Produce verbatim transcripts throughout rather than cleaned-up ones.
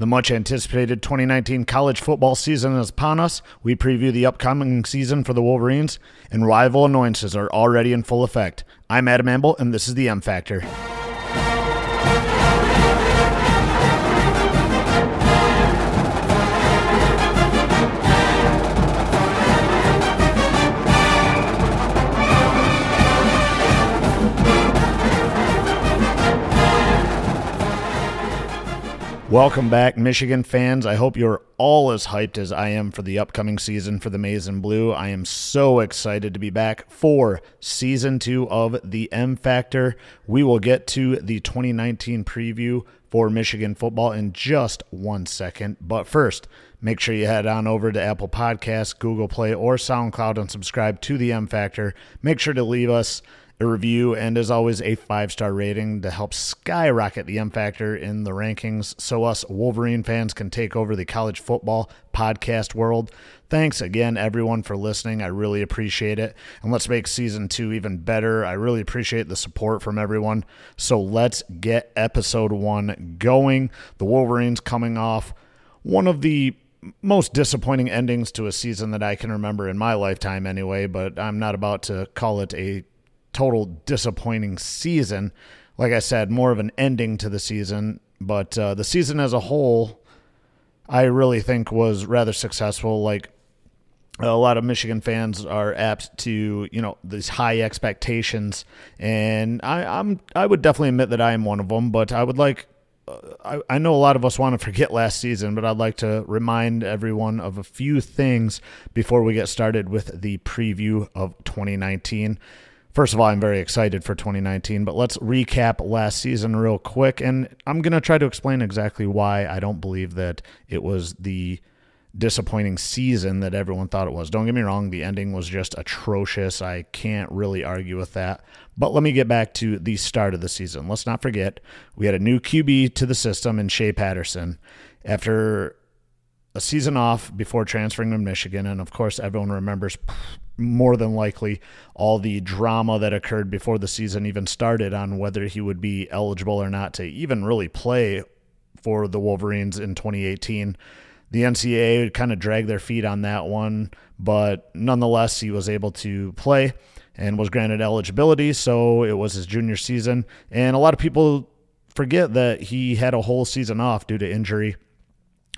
The much-anticipated twenty nineteen college football season is upon us. We preview the upcoming season for the Wolverines, and rival annoyances are already in full effect. I'm Adam Amble, and this is The M Factor. Welcome back, Michigan fans. I hope you're all as hyped as I am for the upcoming season for the Maize and Blue. I am so excited to be back for season two of The M Factor. We will get to the twenty nineteen preview for Michigan football in just one second. But first, make sure you head on over to Apple Podcasts, Google Play, or SoundCloud and subscribe to The M Factor. Make sure to leave us a review, and as always, a five-star rating to help skyrocket the M Factor in the rankings so us Wolverine fans can take over the college football podcast world. Thanks again, everyone, for listening. I really appreciate it, and let's make season two even better. I really appreciate the support from everyone, so let's get episode one going. The Wolverines coming off one of the most disappointing endings to a season that I can remember in my lifetime anyway, but I'm not about to call it a total disappointing season. Like I said, more of an ending to the season, but uh, the season as a whole, I really think was rather successful. Like a lot of Michigan fans are apt to, you know, these high expectations, and I, I'm I would definitely admit that I am one of them. But I would like, uh, I, I know a lot of us want to forget last season, but I'd like to remind everyone of a few things before we get started with the preview of twenty nineteen. First of all, I'm very excited for twenty nineteen, but let's recap last season real quick, and I'm going to try to explain exactly why I don't believe that it was the disappointing season that everyone thought it was. Don't get me wrong, the ending was just atrocious. I can't really argue with that, but let me get back to the start of the season. Let's not forget, we had a new Q B to the system in Shea Patterson after a season off before transferring to Michigan, and of course, everyone remembers more than likely all the drama that occurred before the season even started on whether he would be eligible or not to even really play for the Wolverines in twenty eighteen. The N C double A would kind of drag their feet on that one, but nonetheless, he was able to play and was granted eligibility, so it was his junior season, and a lot of people forget that he had a whole season off due to injury.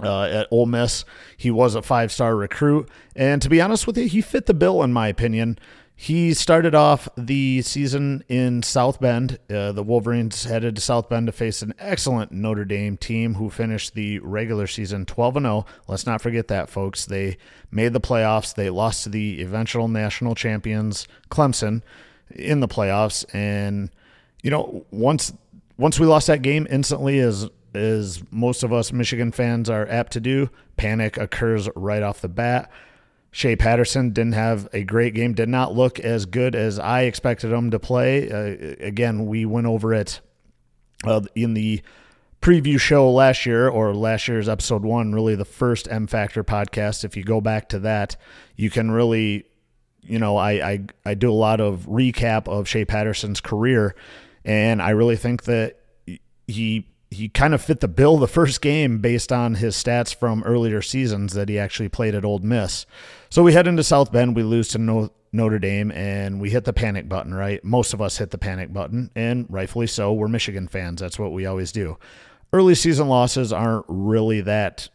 Uh, at Ole Miss, he was a five-star recruit, and to be honest with you, he fit the bill in my opinion. He started off the season in South Bend. Uh, the Wolverines headed to South Bend to face an excellent Notre Dame team who finished the regular season twelve and oh. Let's not forget that, folks. They made the playoffs. They lost to the eventual national champions, Clemson, in the playoffs, and you know, once once we lost that game instantly, as as most of us Michigan fans are apt to do, panic occurs right off the bat. Shea Patterson didn't have a great game, did not look as good as I expected him to play. Uh, again, we went over it uh, in the preview show last year, or last year's episode one, really the first M Factor podcast. If you go back to that, you can really, you know, I, I, I do a lot of recap of Shea Patterson's career, and I really think that he... He kind of fit the bill the first game based on his stats from earlier seasons that he actually played at Ole Miss. So we head into South Bend, we lose to Notre Dame, and we hit the panic button, right? Most of us hit the panic button, and rightfully so. We're Michigan fans. That's what we always do. Early season losses aren't really that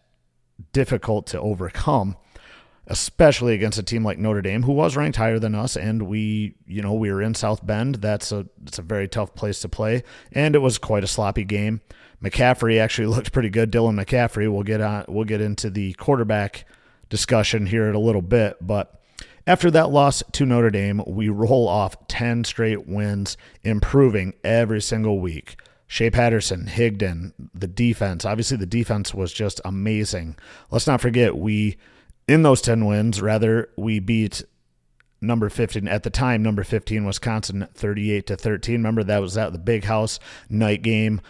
difficult to overcome, especially against a team like Notre Dame, who was ranked higher than us, and we, you know, we were in South Bend. That's a it's a very tough place to play, and it was quite a sloppy game. McCaffrey actually looked pretty good. Dylan McCaffrey. We'll get on. We'll get into the quarterback discussion here in a little bit, but after that loss to Notre Dame, we roll off ten straight wins, improving every single week. Shea Patterson, Higdon, the defense. Obviously, the defense was just amazing. Let's not forget we. In those ten wins, rather, we beat number fifteen at the time, number fifteen Wisconsin, thirty-eight to thirteen. Remember, that was at the Big House, night game.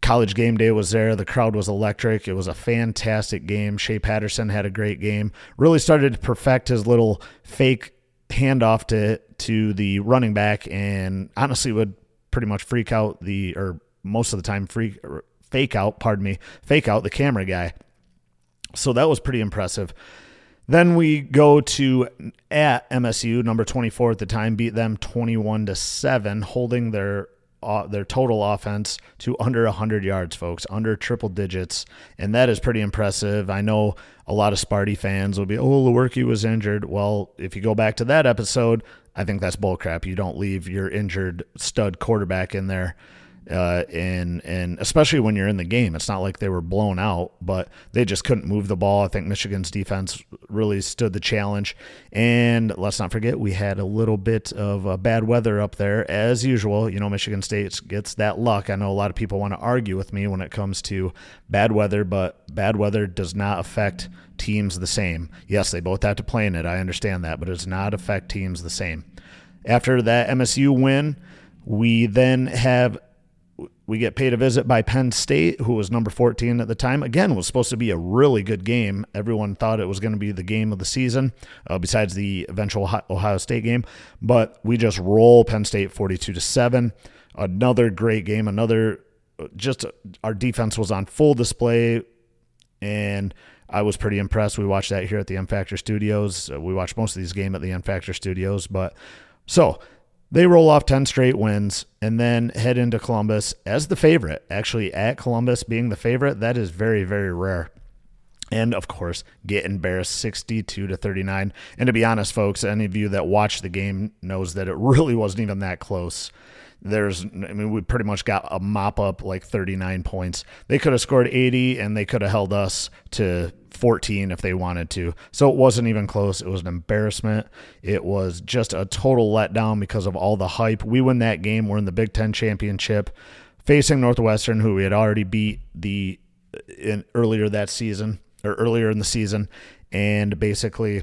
College game day was there. The crowd was electric. It was a fantastic game. Shea Patterson had a great game. Really started to perfect his little fake handoff to to the running back, and honestly would pretty much freak out the or most of the time freak. fake out, pardon me, fake out the camera guy. So that was pretty impressive. Then we go to at M S U, number twenty-four at the time, beat them twenty-one to seven, holding their uh, their total offense to under one hundred yards, folks, under triple digits, and that is pretty impressive. I know a lot of Sparty fans will be, oh, Lewerke was injured. Well, if you go back to that episode, I think that's bullcrap. You don't leave your injured stud quarterback in there. Uh, and, and especially when you're in the game, it's not like they were blown out, but they just couldn't move the ball. I think Michigan's defense really stood the challenge. And let's not forget, we had a little bit of uh, bad weather up there as usual. You know, Michigan State gets that luck. I know a lot of people want to argue with me when it comes to bad weather, but bad weather does not affect teams the same. Yes, they both have to play in it. I understand that, but it does not affect teams the same. After that M S U win, we then have we get paid a visit by Penn State, who was number fourteen at the time. Again, was supposed to be a really good game. Everyone thought it was going to be the game of the season, uh, besides the eventual Ohio State game. But we just roll Penn State forty-two to seven. Another great game. Another, just our defense was on full display, and I was pretty impressed. We watched that here at the M Factor Studios. We watched most of these games at the M Factor Studios. But so they roll off ten straight wins and then head into Columbus as the favorite. Actually, at Columbus being the favorite, that is very, very rare. And, of course, get embarrassed sixty-two to thirty-nine. And to be honest, folks, any of you that watched the game knows that it really wasn't even that close. There's, I mean, we pretty much got a mop-up like thirty-nine points. They could have scored eighty, and they could have held us to fourteen if they wanted to. So it wasn't even close. It was an embarrassment. It was just a total letdown because of all the hype. We win that game. We're in the Big Ten Championship facing Northwestern, who we had already beat the in earlier that season or earlier in the season. And basically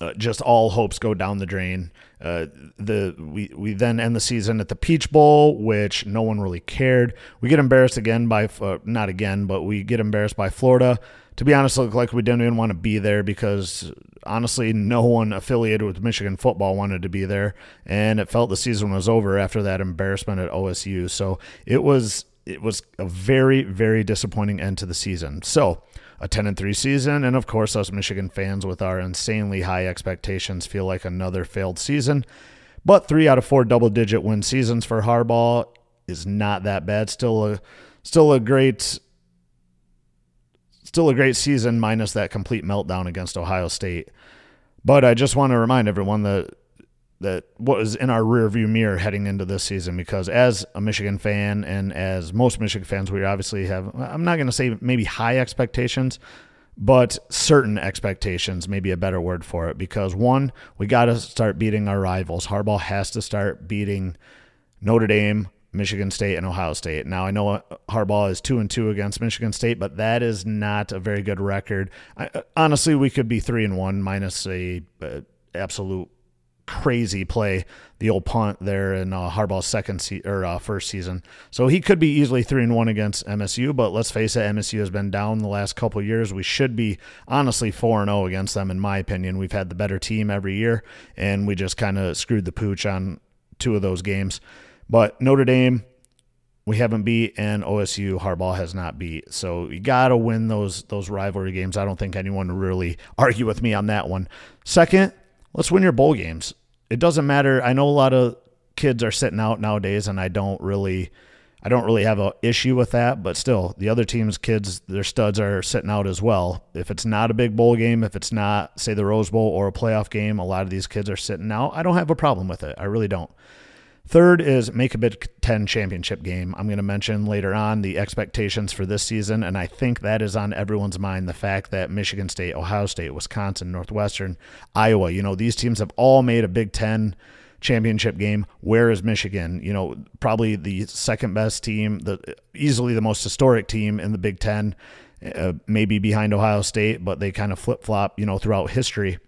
uh, just all hopes go down the drain. Uh, the we, we then end the season at the Peach Bowl, which no one really cared. We get embarrassed again by, uh, not again, but we get embarrassed by Florida. To be honest, it looked like we didn't even want to be there because, honestly, no one affiliated with Michigan football wanted to be there, and it felt the season was over after that embarrassment at O S U. So it was it was a very, very disappointing end to the season. So a ten and three season, and, of course, us Michigan fans with our insanely high expectations feel like another failed season. But three out of four double-digit win seasons for Harbaugh is not that bad. Still a, still a great Still a great season minus that complete meltdown against Ohio State. But I just want to remind everyone that that what is in our rearview mirror heading into this season, because as a Michigan fan and as most Michigan fans, we obviously have, I'm not going to say maybe high expectations, but certain expectations may be a better word for it, because one, we got to start beating our rivals. Harbaugh has to start beating Notre Dame, Michigan State, and Ohio State. Now, I know Harbaugh is two and two against Michigan State, but that is not a very good record. I, honestly, we could be three and one minus a, a absolute crazy play, the old punt there in uh, Harbaugh's second se- or uh, first season. So he could be easily three and one against M S U. But let's face it, M S U has been down the last couple of years. We should be honestly four and zero against them, in my opinion. We've had the better team every year, and we just kind of screwed the pooch on two of those games. But Notre Dame, we haven't beat, and O S U, Harbaugh has not beat. So you got to win those those rivalry games. I don't think anyone really argue with me on that one. Second, let's win your bowl games. It doesn't matter. I know a lot of kids are sitting out nowadays, and I don't really I don't really have an issue with that. But still, the other team's kids, their studs are sitting out as well. If it's not a big bowl game, if it's not, say, the Rose Bowl or a playoff game, a lot of these kids are sitting out. I don't have a problem with it. I really don't. Third is make a Big Ten championship game. I'm going to mention later on the expectations for this season, and I think that is on everyone's mind, the fact that Michigan State, Ohio State, Wisconsin, Northwestern, Iowa, you know, these teams have all made a Big Ten championship game. Where is Michigan? You know, probably the second best team, the easily the most historic team in the Big Ten, uh, maybe behind Ohio State, but they kind of flip-flop, you know, throughout history.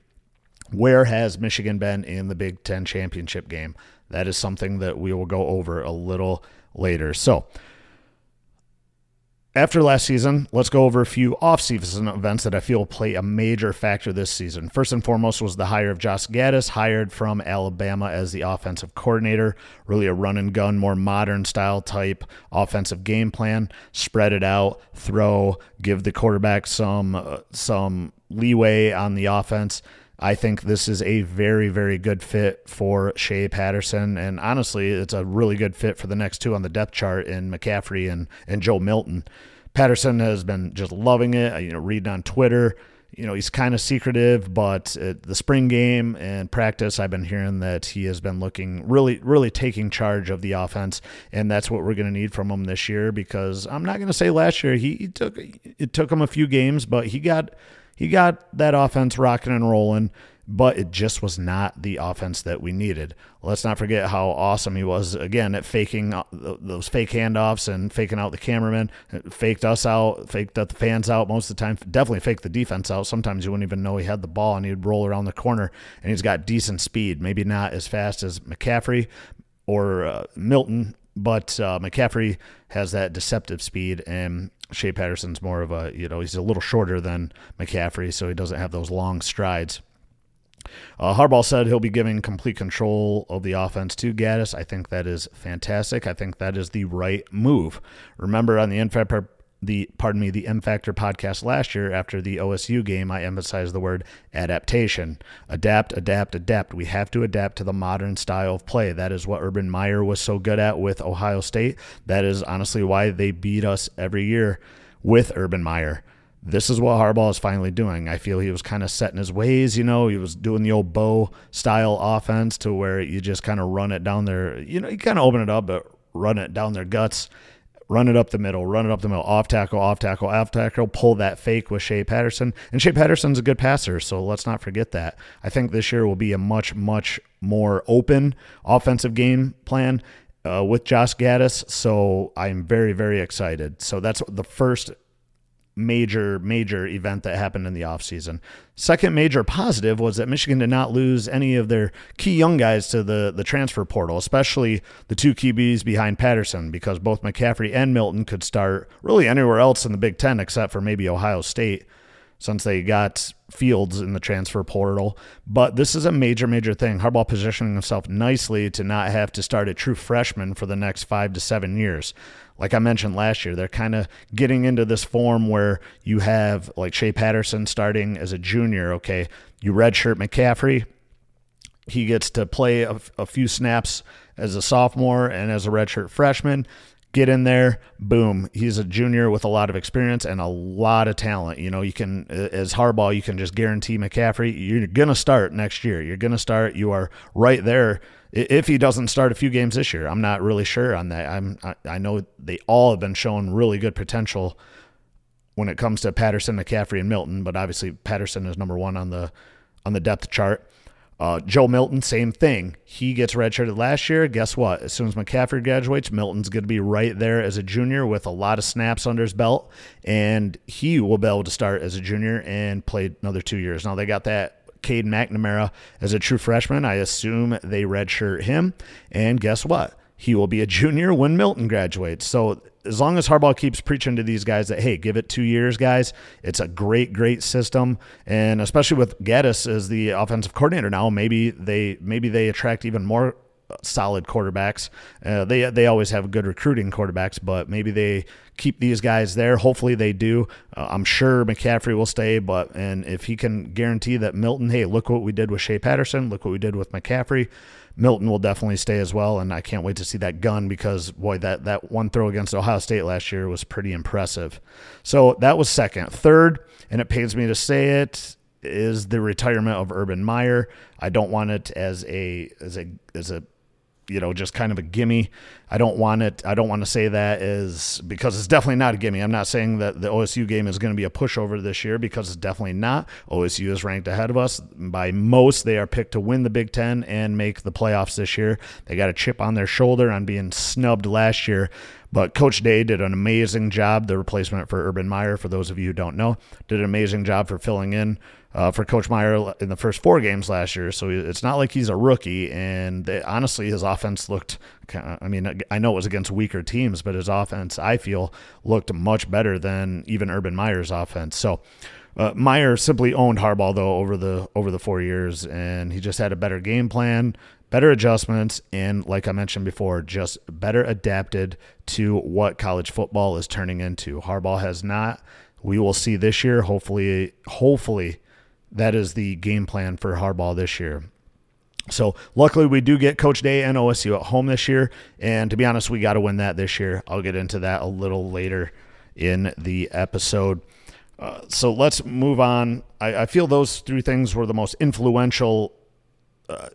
Where has Michigan been in the Big Ten championship game? That is something that we will go over a little later. So After last season, let's go over a few offseason events that I feel play a major factor this season. First and foremost was the hire of Josh Gattis, hired from Alabama as the offensive coordinator. Really a run-and-gun, more modern-style type offensive game plan. Spread it out, throw, give the quarterback some uh, some leeway on the offense. I think this is a very, very good fit for Shea Patterson. And honestly, it's a really good fit for the next two on the depth chart in McCaffrey and, and Joe Milton. Patterson has been just loving it. You know, reading on Twitter, you know, he's kind of secretive, but at the spring game and practice, I've been hearing that he has been looking really, really taking charge of the offense. And that's what we're going to need from him this year, because I'm not going to say last year he, he took, it took him a few games, but he got, He got that offense rocking and rolling, but it just was not the offense that we needed. Let's not forget how awesome he was, again, at faking those fake handoffs and faking out the cameraman. Faked us out, faked the fans out most of the time, definitely faked the defense out. Sometimes you wouldn't even know he had the ball, and he'd roll around the corner, and he's got decent speed. Maybe not as fast as McCaffrey or uh, Milton, but uh, McCaffrey has that deceptive speed, and Shea Patterson's more of a, you know, he's a little shorter than McCaffrey, so he doesn't have those long strides. Uh, Harbaugh said he'll be giving complete control of the offense to Gattis. I think that is fantastic. I think that is the right move. Remember on the N F L, the pardon me, the M Factor podcast last year after the O S U game, I emphasized the word adaptation. Adapt, adapt, adapt. We have to adapt to the modern style of play. That is what Urban Meyer was so good at with Ohio State. That is honestly why they beat us every year with Urban Meyer. This is what Harbaugh is finally doing. I feel he was kind of set in his ways, you know. He was doing the old Bo style offense to where you just kind of run it down their, you know, you kind of open it up, but run it down their guts. Run it up the middle, run it up the middle, off tackle, off tackle, off tackle, pull that fake with Shea Patterson. And Shea Patterson's a good passer, so let's not forget that. I think this year will be a much, much more open offensive game plan uh, with Josh Gattis, so I'm very, very excited. So that's the first major, major event that happened in the offseason. Second major positive was that Michigan did not lose any of their key young guys to the, the transfer portal, especially the two Q Bs behind Patterson, because both McCaffrey and Milton could start really anywhere else in the Big Ten except for maybe Ohio State, since they got Fields in the transfer portal. But this is a major, major thing. Harbaugh positioning himself nicely to not have to start a true freshman for the next five to seven years. Like I mentioned last year, they're kind of getting into this form where you have like Shea Patterson starting as a junior. Okay, you redshirt McCaffrey. He gets to play a, a few snaps as a sophomore and as a redshirt freshman. Get in there, boom. He's a junior with a lot of experience and a lot of talent. You know, you can, as Harbaugh, you can just guarantee McCaffrey, you're going to start next year. You're going to start. You are right there. If he doesn't start a few games this year, I'm not really sure on that. I'm, I, I know they all have been showing really good potential when it comes to Patterson, McCaffrey, and Milton, but obviously Patterson is number one on the, on the depth chart. Uh, Joe Milton, same thing. He gets redshirted last year. Guess what? As soon as McCaffrey graduates, Milton's going to be right there as a junior with a lot of snaps under his belt, and he will be able to start as a junior and play another two years. Now, they got that Cade McNamara as a true freshman. I assume they redshirt him, and guess what? He will be a junior when Milton graduates. So as long as Harbaugh keeps preaching to these guys that, hey, give it two years, guys, it's a great, great system. And especially with Gattis as the offensive coordinator now, maybe they maybe they attract even more solid quarterbacks. Uh, they they always have good recruiting quarterbacks, but maybe they keep these guys there. Hopefully they do. Uh, I'm sure McCaffrey will stay, but and if he can guarantee that Milton, hey, look what we did with Shea Patterson, look what we did with McCaffrey, Milton will definitely stay as well, and I can't wait to see that gun because, boy, that, that one throw against Ohio State last year was pretty impressive. So that was second. Third, and it pains me to say it, is the retirement of Urban Meyer. I don't want it as a as a as a you know, just kind of a gimme. I don't want it. I don't want to say that is because it's definitely not a gimme. I'm not saying that the O S U game is going to be a pushover this year because it's definitely not. O S U is ranked ahead of us by most. They are picked to win the Big Ten and make the playoffs this year. They got a chip on their shoulder on being snubbed last year. But Coach Day did an amazing job, the replacement for Urban Meyer, for those of you who don't know, did an amazing job for filling in uh, for Coach Meyer in the first four games last year. So it's not like he's a rookie. And they, honestly, his offense looked, kinda, I mean, I know it was against weaker teams, but his offense, I feel, looked much better than even Urban Meyer's offense. So uh, Meyer simply owned Harbaugh, though, over the over the four years, and he just had a better game plan, better adjustments, and like I mentioned before, just better adapted to what college football is turning into. Harbaugh has not. We will see this year. Hopefully, hopefully that is the game plan for Harbaugh this year. So luckily we do get Coach Day and O S U at home this year. And to be honest, we got to win that this year. I'll get into that a little later in the episode. Uh, so let's move on. I, I feel those three things were the most influential uh,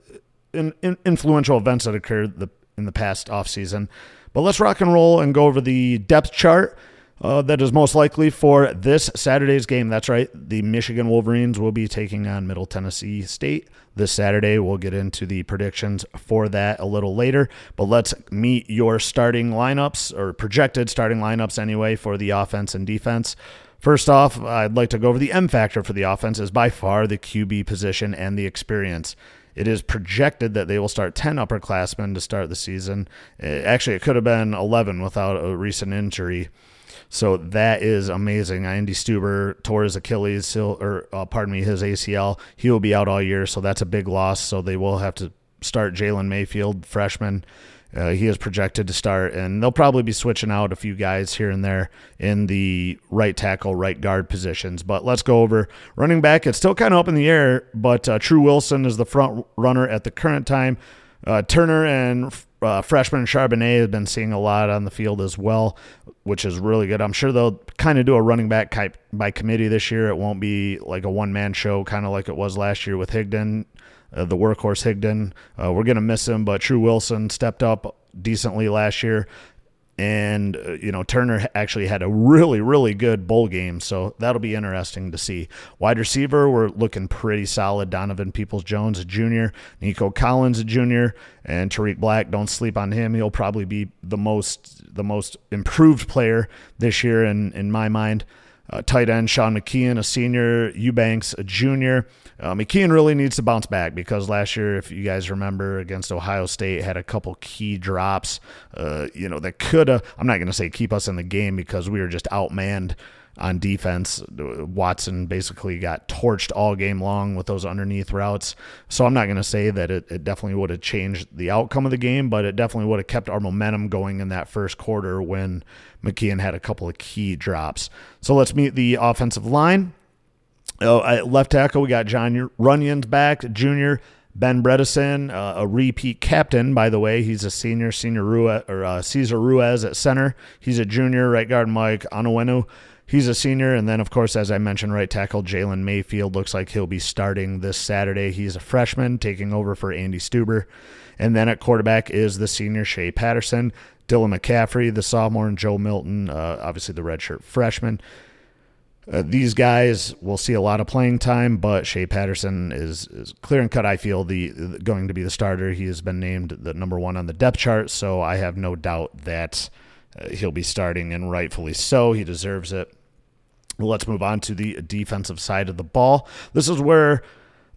In, in, influential events that occurred the, in the past offseason. But let's rock and roll and go over the depth chart uh, that is most likely for this Saturday's game. That's right. The Michigan Wolverines will be taking on Middle Tennessee State this Saturday. We'll get into the predictions for that a little later. But let's meet your starting lineups, or projected starting lineups anyway, for the offense and defense. First off, I'd like to go over the M factor for the offense is by far the Q B position and the experience. It is projected that they will start ten upperclassmen to start the season. Actually, it could have been eleven without a recent injury. So that is amazing. Andy Stuber tore his Achilles, or uh, pardon me, his A C L. He will be out all year, so that's a big loss. So they will have to start Jalen Mayfield, freshman. Uh, he is projected to start, and they'll probably be switching out a few guys here and there in the right tackle, right guard positions. But let's go over running back. It's still kind of up in the air, but uh, True Wilson is the front runner at the current time. Uh, Turner and uh, freshman Charbonnet have been seeing a lot on the field as well, which is really good. I'm sure they'll kind of do a running back type by committee this year. It won't be like a one-man show, kind of like it was last year with Higdon. Uh, the workhorse Higdon, uh, we're going to miss him, but True Wilson stepped up decently last year. And, uh, you know, Turner actually had a really, really good bowl game, so that'll be interesting to see. Wide receiver, we're looking pretty solid. Donovan Peoples-Jones, a junior, Nico Collins, a junior, and Tariq Black, don't sleep on him. He'll probably be the most the most improved player this year in, in my mind. Uh, tight end, Sean McKeon, a senior, Eubanks, a junior. Uh, McKeon really needs to bounce back because last year, if you guys remember, against Ohio State, had a couple key drops, uh, you know, that could have, I'm not going to say keep us in the game because we were just outmanned on defense. Watson basically got torched all game long with those underneath routes. So I'm not going to say that it, it definitely would have changed the outcome of the game, but it definitely would have kept our momentum going in that first quarter when McKeon had a couple of key drops. So let's meet the offensive line. Oh, at left tackle, we got John Runyon's back, junior. Ben Bredeson, uh, a repeat captain, by the way. He's a senior, senior Ruiz, or uh, Cesar Ruiz at center. He's a junior. Right guard, Mike Onwenu. He's a senior. And then, of course, as I mentioned, right tackle Jalen Mayfield looks like he'll be starting this Saturday. He's a freshman taking over for Andy Stuber. And then at quarterback is the senior Shea Patterson, Dylan McCaffrey, the sophomore, and Joe Milton, uh, obviously the redshirt freshman. Uh, these guys will see a lot of playing time, but Shea Patterson is, is clear and cut, I feel, the, the going to be the starter. He has been named the number one on the depth chart, so I have no doubt that uh, he'll be starting, and rightfully so. He deserves it. Let's move on to the defensive side of the ball. This is where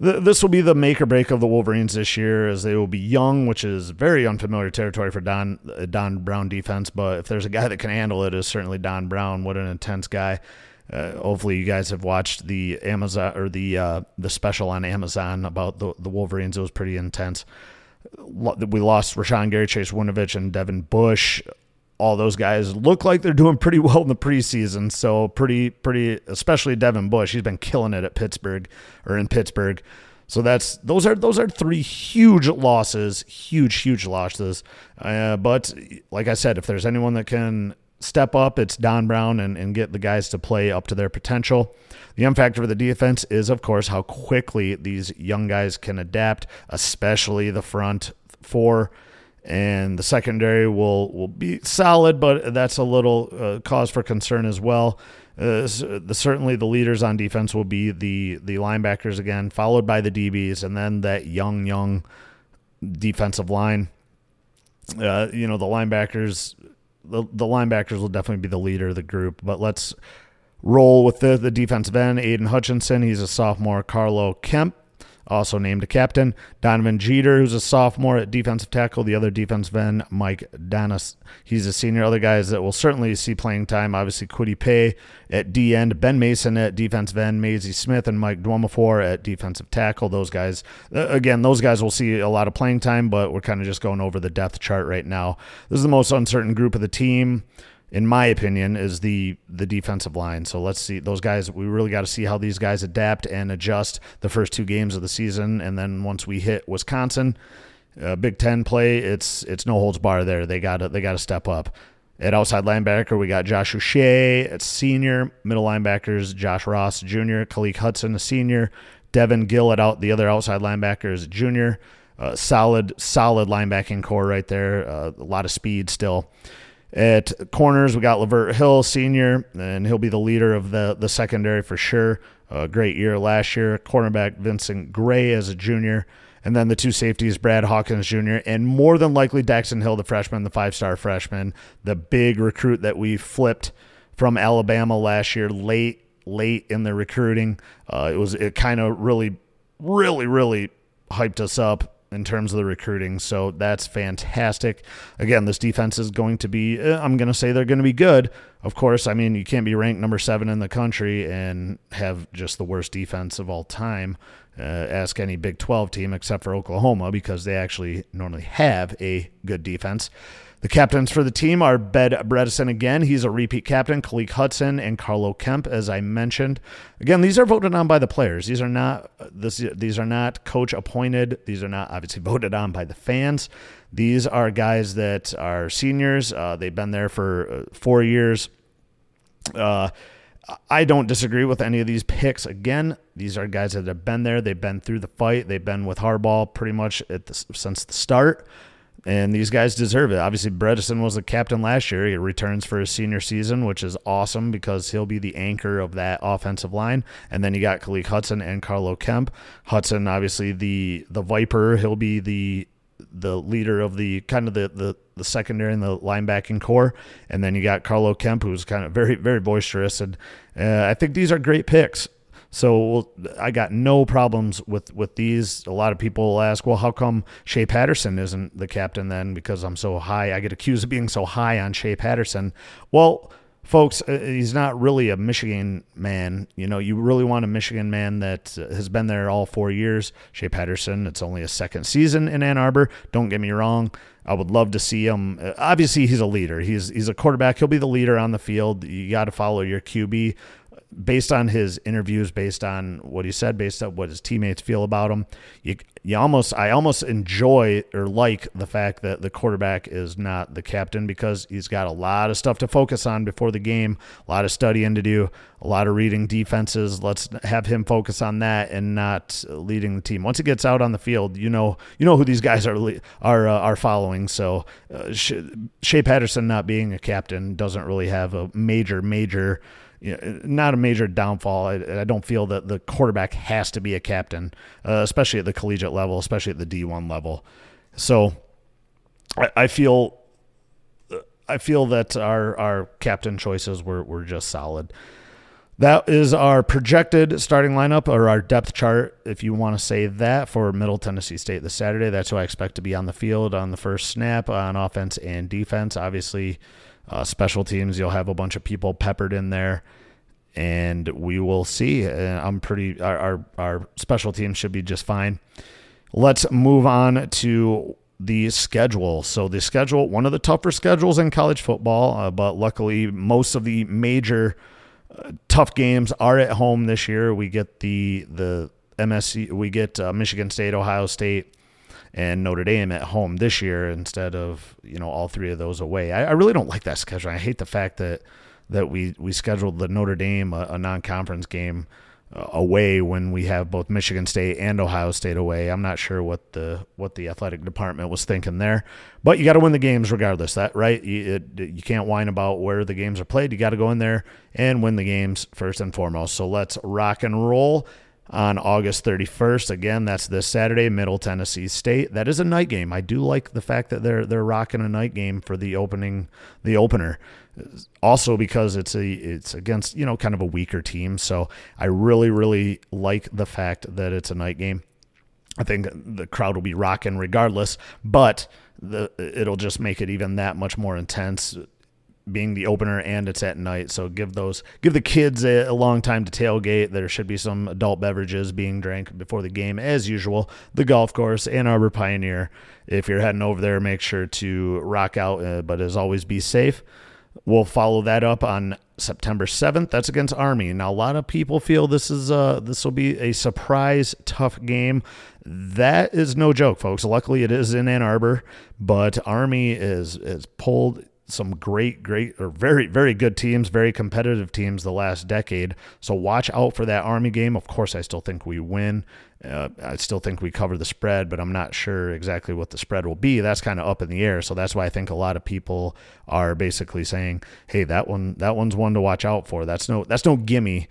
th- this will be the make or break of the Wolverines this year, as they will be young, which is very unfamiliar territory for Don uh, Don Brown defense. But if there's a guy that can handle it, it's certainly Don Brown. What an intense guy! Uh, hopefully, you guys have watched the Amazon or the uh, the special on Amazon about the the Wolverines. It was pretty intense. We lost Rashawn Gary, Chase Winovich, and Devin Bush. All those guys look like they're doing pretty well in the preseason. So pretty, pretty, especially Devin Bush. He's been killing it at Pittsburgh or in Pittsburgh. So that's those are those are three huge losses, huge, huge losses. Uh, but like I said, if there's anyone that can step up, it's Don Brown, and, and get the guys to play up to their potential. The M factor for the defense is, of course, how quickly these young guys can adapt, especially the front four. And the secondary will, will be solid, but that's a little uh, cause for concern as well. Uh, the, certainly the leaders on defense will be the, the linebackers again, followed by the D Bs, and then that young, young defensive line. Uh, you know, the linebackers the, the linebackers will definitely be the leader of the group, but let's roll with the, the defensive end, Aiden Hutchinson. He's a sophomore. Carlo Kemp, also named a captain. Donovan Jeter, who's a sophomore at defensive tackle. The other defensive end, Mike Dennis, he's a senior. Other guys that will certainly see playing time, obviously, Quiddy Pay at D end, Ben Mason at defensive end, Maisie Smith and Mike Dwumafor at defensive tackle. Those guys, again, those guys will see a lot of playing time, but we're kind of just going over the depth chart right now. This is the most uncertain group of the team, in my opinion, is the the defensive line. So let's see those guys. We really got to see how these guys adapt and adjust the first two games of the season. And then once we hit Wisconsin, uh, Big Ten play, it's it's no holds barred there. They got to they got to step up. At outside linebacker, we got Josh Uche at senior. Middle linebackers, Josh Ross Junior, Khaleke Hudson, a senior. Devin Gill at out. The other outside linebacker is a junior. Uh, solid solid linebacking core right there. Uh, a lot of speed still. At corners, we got LaVert Hill, senior, and he'll be the leader of the, the secondary for sure. A great year last year. Cornerback Vincent Gray as a junior. And then the two safeties, Brad Hawkins Junior and more than likely Daxton Hill, the freshman, the five-star freshman, the big recruit that we flipped from Alabama last year late, late in the recruiting. Uh, it was it kind of really, really, really hyped us up in terms of the recruiting. So that's fantastic. Again, this defense is going to be, I'm going to say they're going to be good. Of course, I mean, you can't be ranked number seven in the country and have just the worst defense of all time. Uh, ask any Big twelve team except for Oklahoma, because they actually normally have a good defense. The captains for the team are Ben Bredeson again. He's a repeat captain, Khaleke Hudson and Carlo Kemp, as I mentioned. Again, these are voted on by the players. These are not this, these are not coach appointed. These are not obviously voted on by the fans. These are guys that are seniors. Uh, they've been there for four years. Uh, I don't disagree with any of these picks. Again, these are guys that have been there. They've been through the fight. They've been with Harbaugh pretty much at the, since the start. And these guys deserve it. Obviously, Bredeson was the captain last year. He returns for his senior season, which is awesome because he'll be the anchor of that offensive line. And then you got Khaleke Hudson and Carlo Kemp. Hudson, obviously, the the Viper. He'll be the the leader of the kind of the, the, the secondary and the linebacking core. And then you got Carlo Kemp, who's kind of very, very boisterous. And uh, I think these are great picks. So I got no problems with, with these. A lot of people will ask, well, how come Shea Patterson isn't the captain then? Because I'm so high. I get accused of being so high on Shea Patterson. Well, folks, he's not really a Michigan man. You know, you really want a Michigan man that has been there all four years. Shea Patterson, it's only his second season in Ann Arbor. Don't get me wrong. I would love to see him. Obviously, he's a leader. He's, he's a quarterback. He'll be the leader on the field. You got to follow your Q B. Based on his interviews, based on what he said, based on what his teammates feel about him, you, you almost, I almost enjoy or like the fact that the quarterback is not the captain, because he's got a lot of stuff to focus on before the game, a lot of studying to do, a lot of reading defenses. Let's have him focus on that and not leading the team. Once he gets out on the field, you know, you know who these guys are are uh, are following. So uh, Shea Patterson not being a captain doesn't really have a major major. You know, not a major downfall. I, I don't feel that the quarterback has to be a captain, uh, especially at the collegiate level, especially at the D one level. So I, I feel I feel that our, our captain choices were, were just solid. That is our projected starting lineup, or our depth chart, if you want to say that, for Middle Tennessee State this Saturday. That's who I expect to be on the field on the first snap, on offense and defense. Obviously, Uh, special teams, you'll have a bunch of people peppered in there, and we will see. Uh, I'm pretty, our, our, our special team should be just fine. Let's move on to the schedule. So the schedule, one of the tougher schedules in college football, uh, but luckily most of the major uh, tough games are at home this year. We get the, the M S C, we get uh, Michigan State, Ohio State, and Notre Dame at home this year instead of, you know, all three of those away. I, I really don't like that schedule. I hate the fact that that we, we scheduled the Notre Dame, a, a non-conference game, uh, away when we have both Michigan State and Ohio State away. I'm not sure what the what the athletic department was thinking there. But you got to win the games regardless, that right? You, it, you can't whine about where the games are played. You got to go in there and win the games first and foremost. So let's rock and roll. on August thirty-first. Again, that's this Saturday, Middle Tennessee State. That is a night game. I do like the fact that they're they're rocking a night game for the opening the opener. Also because it's a it's against, you know, kind of a weaker team. So I really, really like the fact that it's a night game. I think the crowd will be rocking regardless, but the it'll just make it even that much more intense being the opener, and it's at night. So give those give the kids a, a long time to tailgate. There should be some adult beverages being drank before the game, as usual. The golf course, Ann Arbor Pioneer. If you're heading over there, make sure to rock out, uh, but as always, be safe. We'll follow that up on September seventh. That's against Army. Now, a lot of people feel this is uh this will be a surprise tough game. That is no joke, folks. Luckily, it is in Ann Arbor, but Army is is pulled some great, great, or very, very good teams, very competitive teams the last decade. So watch out for that Army game. Of course, I still think we win. Uh, I still think we cover the spread, but I'm not sure exactly what the spread will be. That's kind of up in the air. So that's why I think a lot of people are basically saying, hey, that one, that one's one to watch out for. That's no, that's no gimme.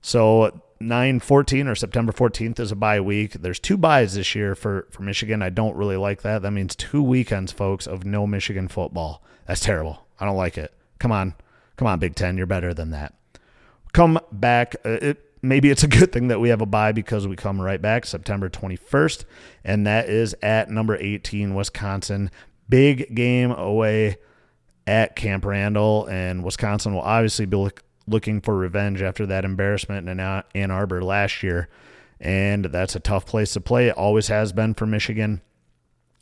So nine fourteen or September fourteenth is a bye week. There's two byes this year for, for Michigan. I don't really like that. That means two weekends, folks, of no Michigan football. That's terrible. I don't like it. Come on. Come on, Big Ten. You're better than that. Come back. It, maybe it's a good thing that we have a bye because we come right back September twenty-first, and that is at number eighteen, Wisconsin. Big game away at Camp Randall, and Wisconsin will obviously be look, looking for revenge after that embarrassment in Ann Arbor last year, and that's a tough place to play. It always has been for Michigan.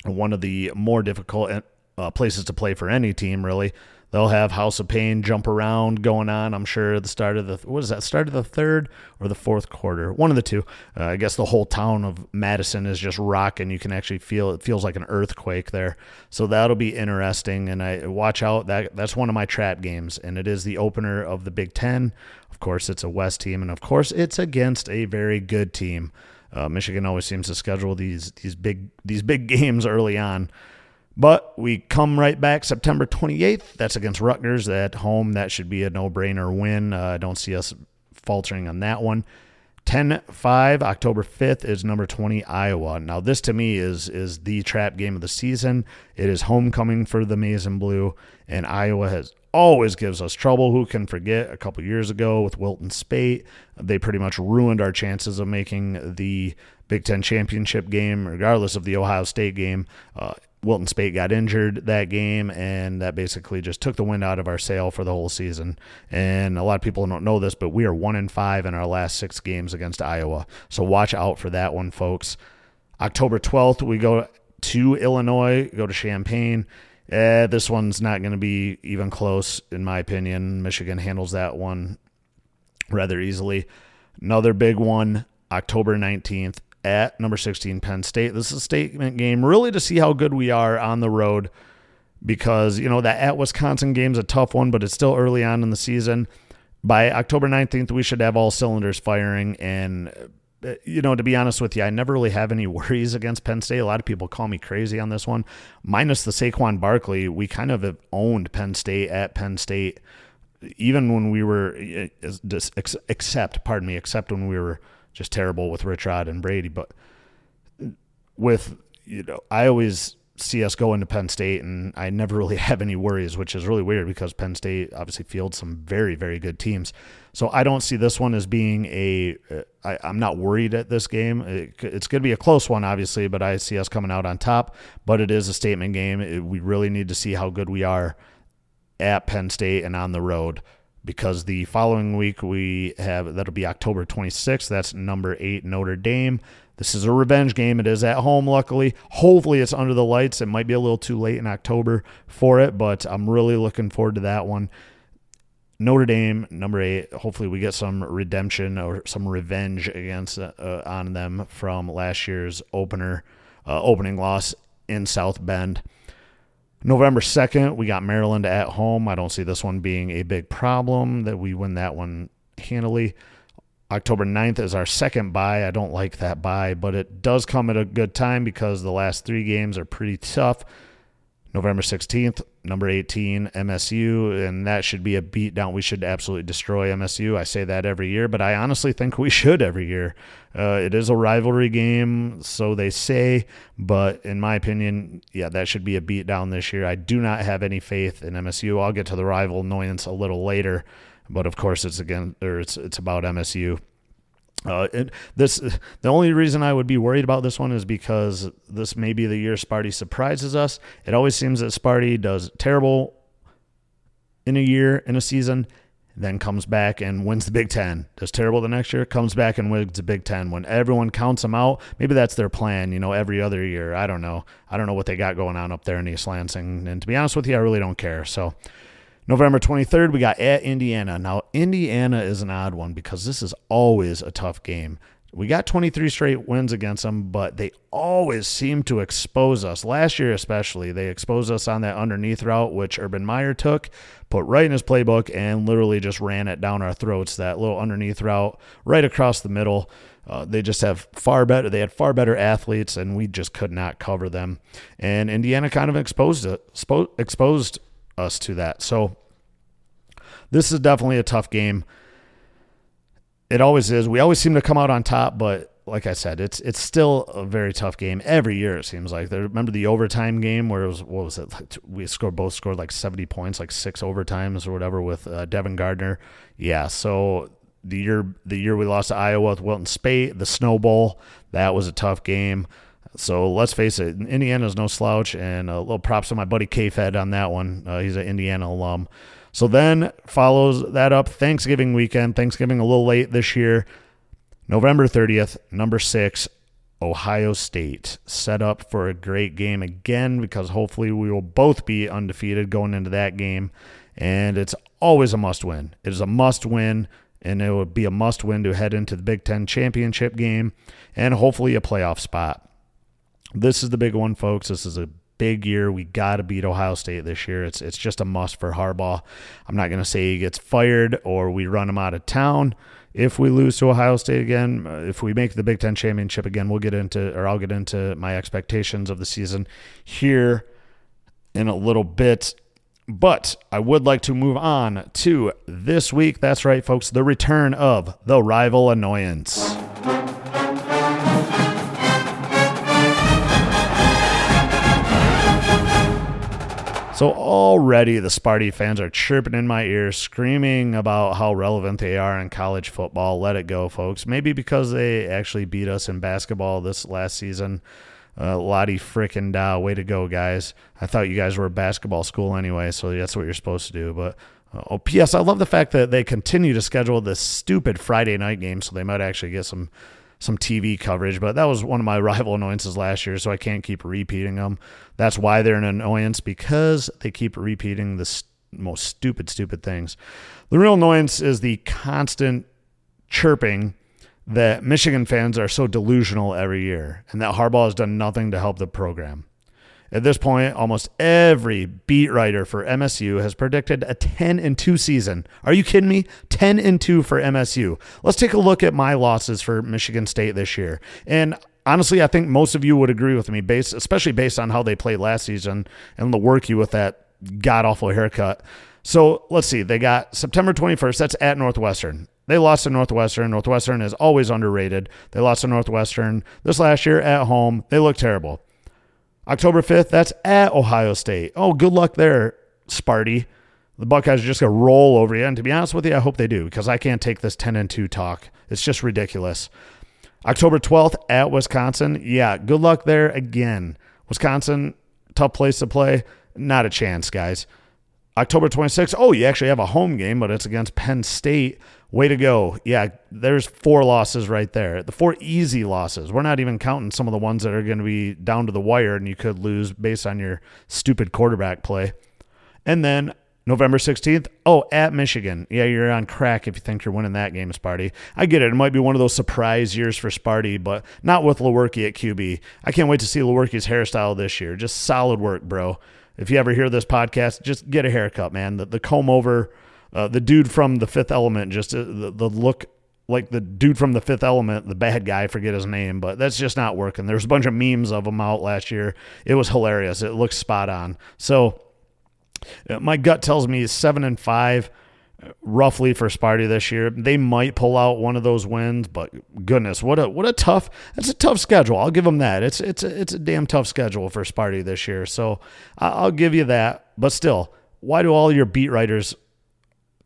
One of the more difficult and Uh, places to play for any team, really. They'll have House of Pain jump around going on, I'm sure, at the start of the, what is that, start of the third or the fourth quarter? One of the two. Uh, I guess the whole town of Madison is just rocking. You can actually feel, it feels like an earthquake there. So that'll be interesting, and I watch out. That That's one of my trap games, and it is the opener of the Big Ten. Of course, it's a West team, and of course, it's against a very good team. Uh, Michigan always seems to schedule these these big these big games early on. But we come right back September twenty-eighth. That's against Rutgers at home. That should be a no-brainer win. I uh, don't see us faltering on that one. ten five, October fifth is number twenty, Iowa. Now, this to me is is the trap game of the season. It is homecoming for the Maize and Blue, and Iowa has always gives us trouble. Who can forget a couple years ago with Wilton Speight? They pretty much ruined our chances of making the Big Ten championship game, regardless of the Ohio State game. Uh, Wilton Speight got injured that game, and that basically just took the wind out of our sail for the whole season. And a lot of people don't know this, but we are one and five in our last six games against Iowa. So watch out for that one, folks. October twelfth, we go to Illinois, go to Champaign. Eh, this one's not going to be even close, in my opinion. Michigan handles that one rather easily. Another big one, October nineteenth. At number sixteen, Penn State. This is a statement game, really, to see how good we are on the road because, you know, that at Wisconsin game is a tough one, but it's still early on in the season. By October nineteenth, we should have all cylinders firing. And, you know, to be honest with you, I never really have any worries against Penn State. A lot of people call me crazy on this one. Minus the Saquon Barkley, we kind of have owned Penn State at Penn State, even when we were, except, pardon me, except when we were just terrible with Rich Rod and Brady. But with, you know, I always see us go into Penn State and I never really have any worries, which is really weird because Penn State obviously fields some very, very good teams. So I don't see this one as being a, I, I'm not worried at this game. It, it's going to be a close one, obviously, but I see us coming out on top, but it is a statement game. It, we really need to see how good we are at Penn State and on the road. Because the following week we have, that'll be October twenty-sixth. That's number eight, Notre Dame. This is a revenge game. It is at home, luckily. Hopefully it's under the lights. It might be a little too late in October for it, but I'm really looking forward to that one. Notre Dame, number eight. Hopefully we get some redemption or some revenge against uh, on them from last year's opener uh, opening loss in South Bend. November second, we got Maryland at home. I don't see this one being a big problem, that we win that one handily. October ninth is our second bye. I don't like that bye, but it does come at a good time because the last three games are pretty tough. November sixteenth, number eighteen, M S U, and that should be a beatdown. We should absolutely destroy M S U. I say that every year, but I honestly think we should every year. Uh, it is a rivalry game, so they say, but in my opinion, yeah, that should be a beatdown this year. I do not have any faith in M S U. I'll get to the rival annoyance a little later, but of course it's again, or it's it's about M S U. Uh, it, this the only reason I would be worried about this one is because this may be the year Sparty surprises us. It always seems that Sparty does terrible in a year, in a season, then comes back and wins the Big Ten. Does terrible the next year, comes back and wins the Big Ten. When everyone counts them out, maybe that's their plan, you know, every other year. I don't know. I don't know what they got going on up there in East Lansing. And to be honest with you, I really don't care. So November twenty-third, we got at Indiana. Now, Indiana is an odd one because this is always a tough game. We got twenty-three straight wins against them, but they always seem to expose us. Last year especially, they exposed us on that underneath route, which Urban Meyer took, put right in his playbook, and literally just ran it down our throats, that little underneath route right across the middle. Uh, they just have far better. They had far better athletes, and we just could not cover them. And Indiana kind of exposed it, expo- exposed us to that. So this is definitely a tough game. It always is. We always seem to come out on top, but like I said, it's it's still a very tough game every year. It seems like. Remember the overtime game where it was, what was it? Like we scored both scored like seventy points, like six overtimes or whatever with uh, Devin Gardner. Yeah. So the year the year we lost to Iowa with Wilton Speight, the snowball, that was a tough game. So let's face it, Indiana's no slouch, and a little props to my buddy K-Fed on that one. Uh, he's an Indiana alum. So then follows that up Thanksgiving weekend. Thanksgiving a little late this year. November thirtieth, number six, Ohio State. Set up for a great game again because hopefully we will both be undefeated going into that game. And it's always a must-win. It is a must-win. And it would be a must-win to head into the Big Ten championship game and hopefully a playoff spot. This is the big one, folks. This is a big year. We got to beat Ohio State this year. It's it's just a must for Harbaugh. I'm not going to say he gets fired or we run him out of town. If we lose to Ohio State again, if we make the Big Ten championship again, we'll get into, or I'll get into my expectations of the season here in a little bit. But I would like to move on to this week. That's right, folks. The return of the rival annoyance. So already the Sparty fans are chirping in my ear, screaming about how relevant they are in college football. Let it go, folks. Maybe because they actually beat us in basketball this last season. Uh, Lottie frickin' da, way to go, guys. I thought you guys were a basketball school anyway, so that's what you're supposed to do. But oh, P S I love the fact that they continue to schedule this stupid Friday night game, so they might actually get some some T V coverage, but that was one of my rival annoyances last year, so I can't keep repeating them. That's why they're an annoyance, because they keep repeating the st- most stupid, stupid things. The real annoyance is the constant chirping that Michigan fans are so delusional every year and that Harbaugh has done nothing to help the program. At this point, almost every beat writer for M S U has predicted a ten and two season. Are you kidding me? ten and two for M S U. Let's take a look at my losses for Michigan State this year. And honestly, I think most of you would agree with me, based, especially based on how they played last season and the work you with that god-awful haircut. So let's see. They got September twenty-first. That's at Northwestern. They lost to Northwestern. Northwestern is always underrated. They lost to Northwestern this last year at home. They looked terrible. October fifth, that's at Ohio State. Oh, good luck there, Sparty. The Buckeyes are just going to roll over you. And to be honest with you, I hope they do because I can't take this ten and two talk. It's just ridiculous. October twelfth at Wisconsin. Yeah, good luck there again. Wisconsin, tough place to play. Not a chance, guys. October twenty-sixth. Oh, you actually have a home game, but it's against Penn State. Way to go. Yeah, there's four losses right there. The four easy losses. We're not even counting some of the ones that are going to be down to the wire and you could lose based on your stupid quarterback play. And then November sixteenth, oh, at Michigan. Yeah, you're on crack if you think you're winning that game, Sparty. I get it. It might be one of those surprise years for Sparty, but not with Lewerke at Q B. I can't wait to see Lewerke's hairstyle this year. Just solid work, bro. If you ever hear this podcast, just get a haircut, man. The, the comb over... Uh, the dude from The Fifth Element, just uh, the, the look like the dude from The Fifth Element, the bad guy, I forget his name, but that's just not working. There's a bunch of memes of him out last year. It was hilarious. It looks spot on. So My gut tells me seven and five, roughly, for Sparty this year. They might pull out one of those wins, but goodness, what a what a tough. That's a tough schedule. I'll give them that. It's it's a, it's a damn tough schedule for Sparty this year. So I'll give you that. But still, why do all your beat writers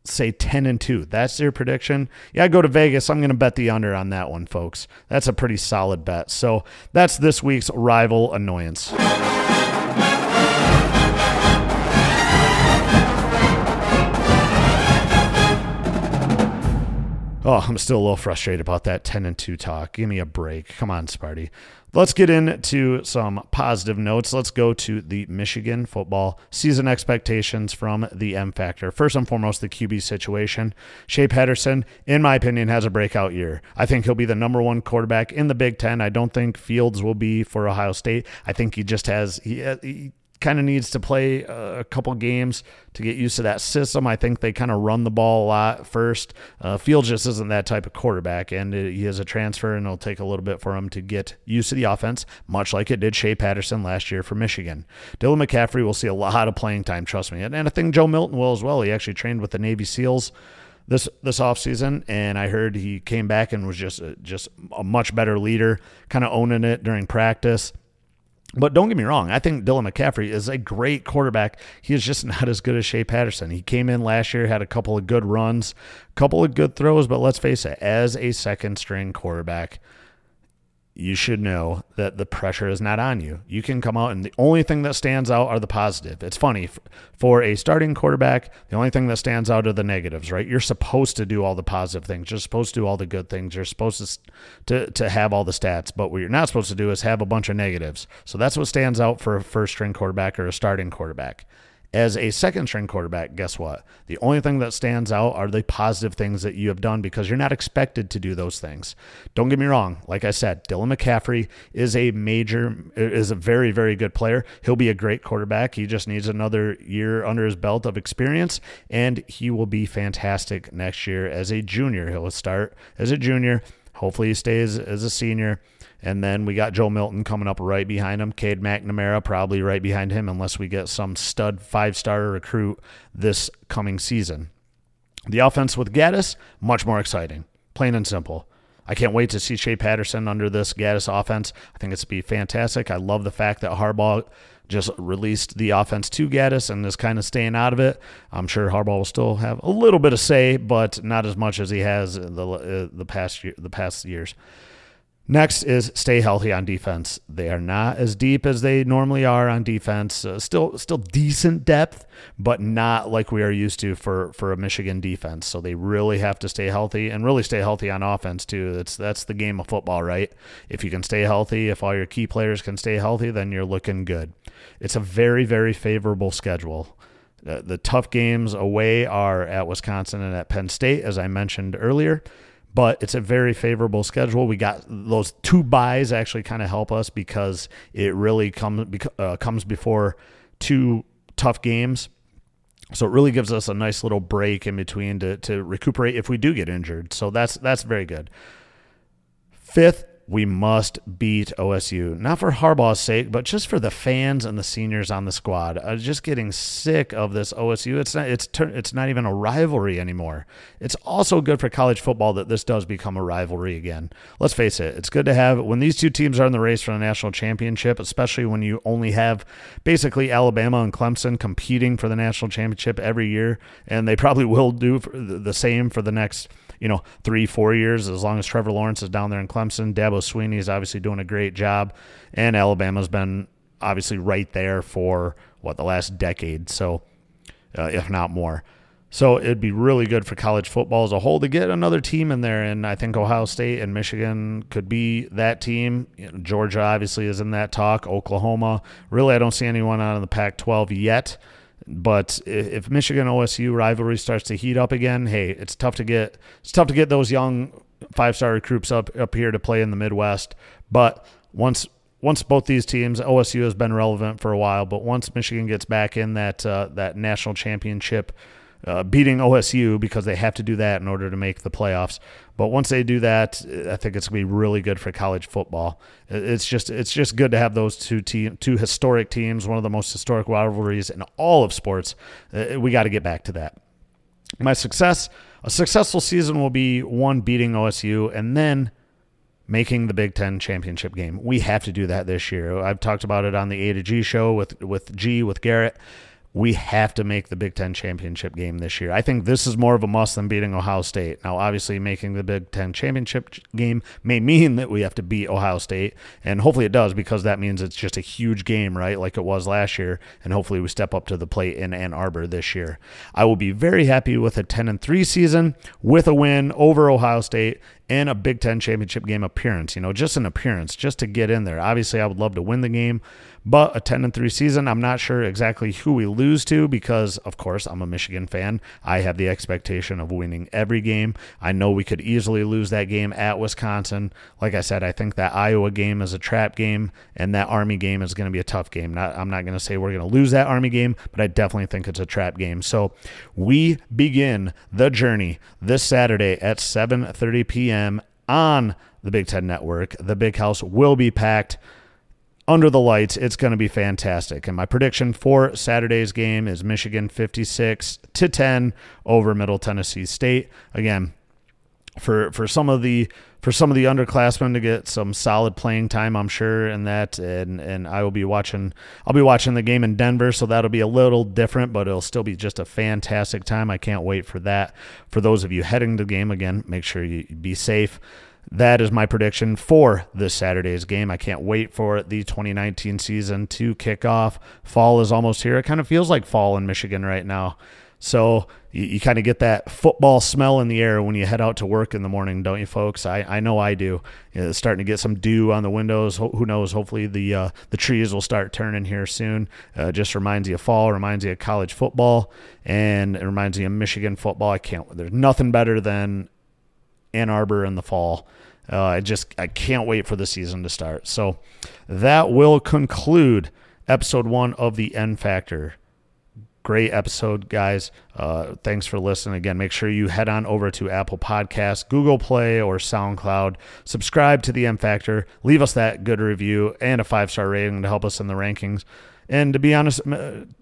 say ten and two? That's their prediction. Yeah, I go to Vegas. I'm going to bet the under on that one, folks. That's a pretty solid bet. So that's this week's rival annoyance. Oh, I'm still a little frustrated about that ten and two talk. Give me a break. Come on, Sparty. Let's get into some positive notes. Let's go to the Michigan football season expectations from the M Factor. First and foremost, the Q B situation. Shea Patterson, in my opinion, has a breakout year. I think he'll be the number one quarterback in the Big Ten. I don't think Fields will be for Ohio State. I think he just has... he, he kind of needs to play a couple games to get used to that system. I think they kind of run the ball a lot first. Uh, Fields just isn't that type of quarterback, and it, he is a transfer, and it'll take a little bit for him to get used to the offense, much like it did Shea Patterson last year for Michigan. Dylan McCaffrey will see a lot of playing time, trust me. And, and I think Joe Milton will as well. He actually trained with the Navy SEALs This this offseason, and I heard he came back and was just a, just a much better leader, kind of owning it during practice. But don't get me wrong, I think Dylan McCaffrey is a great quarterback. He is just not as good as Shea Patterson. He came in last year, had a couple of good runs, a couple of good throws, but let's face it, as a second-string quarterback, you should know that the pressure is not on you. You can come out, and the only thing that stands out are the positive. It's funny, for a starting quarterback, the only thing that stands out are the negatives, right? You're supposed to do all the positive things. You're supposed to do all the good things. You're supposed to to, to have all the stats, but what you're not supposed to do is have a bunch of negatives. So that's what stands out for a first-string quarterback or a starting quarterback. As a second-string quarterback, guess what? The only thing that stands out are the positive things that you have done because you're not expected to do those things. Don't get me wrong. Like I said, Dylan McCaffrey is a major, is a very, very good player. He'll be a great quarterback. He just needs another year under his belt of experience, and he will be fantastic next year as a junior. He'll start as a junior. Hopefully he stays as a senior. And then we got Joe Milton coming up right behind him. Cade McNamara probably right behind him unless we get some stud five-star recruit this coming season. The offense with Gattis, much more exciting, plain and simple. I can't wait to see Shea Patterson under this Gattis offense. I think it's going to be fantastic. I love the fact that Harbaugh just released the offense to Gattis and is kind of staying out of it. I'm sure Harbaugh will still have a little bit of say, but not as much as he has the uh, the past year, the past years. Next is stay healthy on defense. They are not as deep as they normally are on defense. Uh, still still decent depth, but not like we are used to for, for a Michigan defense. So they really have to stay healthy and really stay healthy on offense too. That's that's the game of football, right? If you can stay healthy, if all your key players can stay healthy, then you're looking good. It's a very, very favorable schedule. Uh, the tough games away are at Wisconsin and at Penn State, as I mentioned earlier. But it's a very favorable schedule. We got those two buys actually kind of help us because it really comes uh, comes before two tough games. So it really gives us a nice little break in between to, to recuperate if we do get injured. So that's that's very good. Fifth, we must beat O S U. Not for Harbaugh's sake, but just for the fans and the seniors on the squad. I'm just getting sick of this O S U. It's not, it's, it's not even a rivalry anymore. It's also good for college football that this does become a rivalry again. Let's face it. It's good to have when these two teams are in the race for the national championship, especially when you only have basically Alabama and Clemson competing for the national championship every year. And they probably will do the same for the next, you know, three, four years, as long as Trevor Lawrence is down there in Clemson. Dabo Swinney is obviously doing a great job, and Alabama's been obviously right there for, what, the last decade, so uh, if not more. So it'd be really good for college football as a whole to get another team in there, and I think Ohio State and Michigan could be that team. You know, Georgia obviously is in that talk, Oklahoma. Really, I don't see anyone out of the Pac twelve yet. But if Michigan O S U rivalry starts to heat up again, hey, it's tough to get it's tough to get those young five-star recruits up up here to play in the Midwest. But once once both these teams, O S U has been relevant for a while, but once Michigan gets back in that uh, that national championship uh, beating O S U because they have to do that in order to make the playoffs. But once they do that, I think it's going to be really good for college football. It's just it's just good to have those two team, two historic teams, one of the most historic rivalries in all of sports. Uh, we got to get back to that. My success, a successful season will be one, beating O S U, and then making the Big Ten championship game. We have to do that this year. I've talked about it on the A to G show with, with G, with Garrett. We have to make the Big Ten championship game this year. I think this is more of a must than beating Ohio State. Now, obviously, making the Big Ten championship game may mean that we have to beat Ohio State, and hopefully it does, because that means it's just a huge game, right, like it was last year, and hopefully we step up to the plate in Ann Arbor this year. I will be very happy with a ten and three season with a win over Ohio State and a Big Ten championship game appearance, you know, just an appearance, just to get in there. Obviously, I would love to win the game, but a ten and three season, I'm not sure exactly who we lose to because, of course, I'm a Michigan fan. I have the expectation of winning every game. I know we could easily lose that game at Wisconsin. Like I said, I think that Iowa game is a trap game, and that Army game is going to be a tough game. Not, I'm not going to say we're going to lose that Army game, but I definitely think it's a trap game. So we begin the journey this Saturday at seven thirty p.m. on the Big Ten Network. The Big House will be packed under the lights. It's going to be fantastic. And my prediction for Saturday's game is Michigan fifty-six to ten over Middle Tennessee State. Again, for for some of the for some of the underclassmen to get some solid playing time, I'm sure, in that, and and I will be watching I'll be watching the game in Denver, so that'll be a little different, but it'll still be just a fantastic time. I can't wait for that. For those of you heading to the game, again, make sure you be safe. That is my prediction for this Saturday's game. I can't wait for the twenty nineteen season to kick off. Fall is almost here. It kind of feels like fall in Michigan right now. So you, you kind of get that football smell in the air when you head out to work in the morning, don't you, folks? I, I know I do. You know, it's starting to get some dew on the windows. Ho- who knows? Hopefully the uh, the trees will start turning here soon. Uh, just reminds you of fall, reminds you of college football, and it reminds you of Michigan football. I can't. There's nothing better than Ann Arbor in the fall. Uh, I just I can't wait for the season to start. So that will conclude episode one of the M Factor. Great episode, guys. Uh, thanks for listening. Again, make sure you head on over to Apple Podcasts, Google Play, or SoundCloud. Subscribe to the M Factor. Leave us that good review and a five-star rating to help us in the rankings. And to be honest,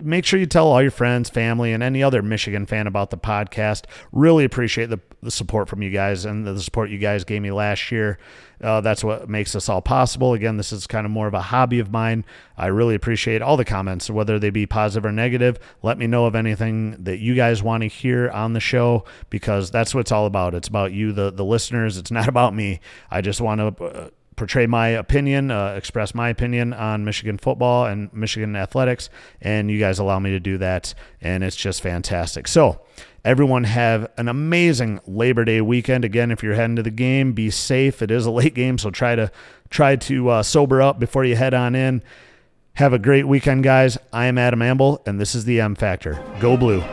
make sure you tell all your friends, family, and any other Michigan fan about the podcast. Really appreciate the, the support from you guys and the support you guys gave me last year. Uh, that's what makes this all possible. Again, this is kind of more of a hobby of mine. I really appreciate all the comments, whether they be positive or negative. Let me know of anything that you guys want to hear on the show, because that's what it's all about. It's about you, the, the listeners. It's not about me. I just want to... Uh, portray my opinion, uh, express my opinion on Michigan football and Michigan athletics, and you guys allow me to do that, and it's just fantastic. So everyone have an amazing Labor Day weekend. Again, if you're heading to the game, be safe. It is a late game, so try to try to uh, sober up before you head on in. Have a great weekend, guys. I am Adam Amble, and this is the M Factor. Go Blue.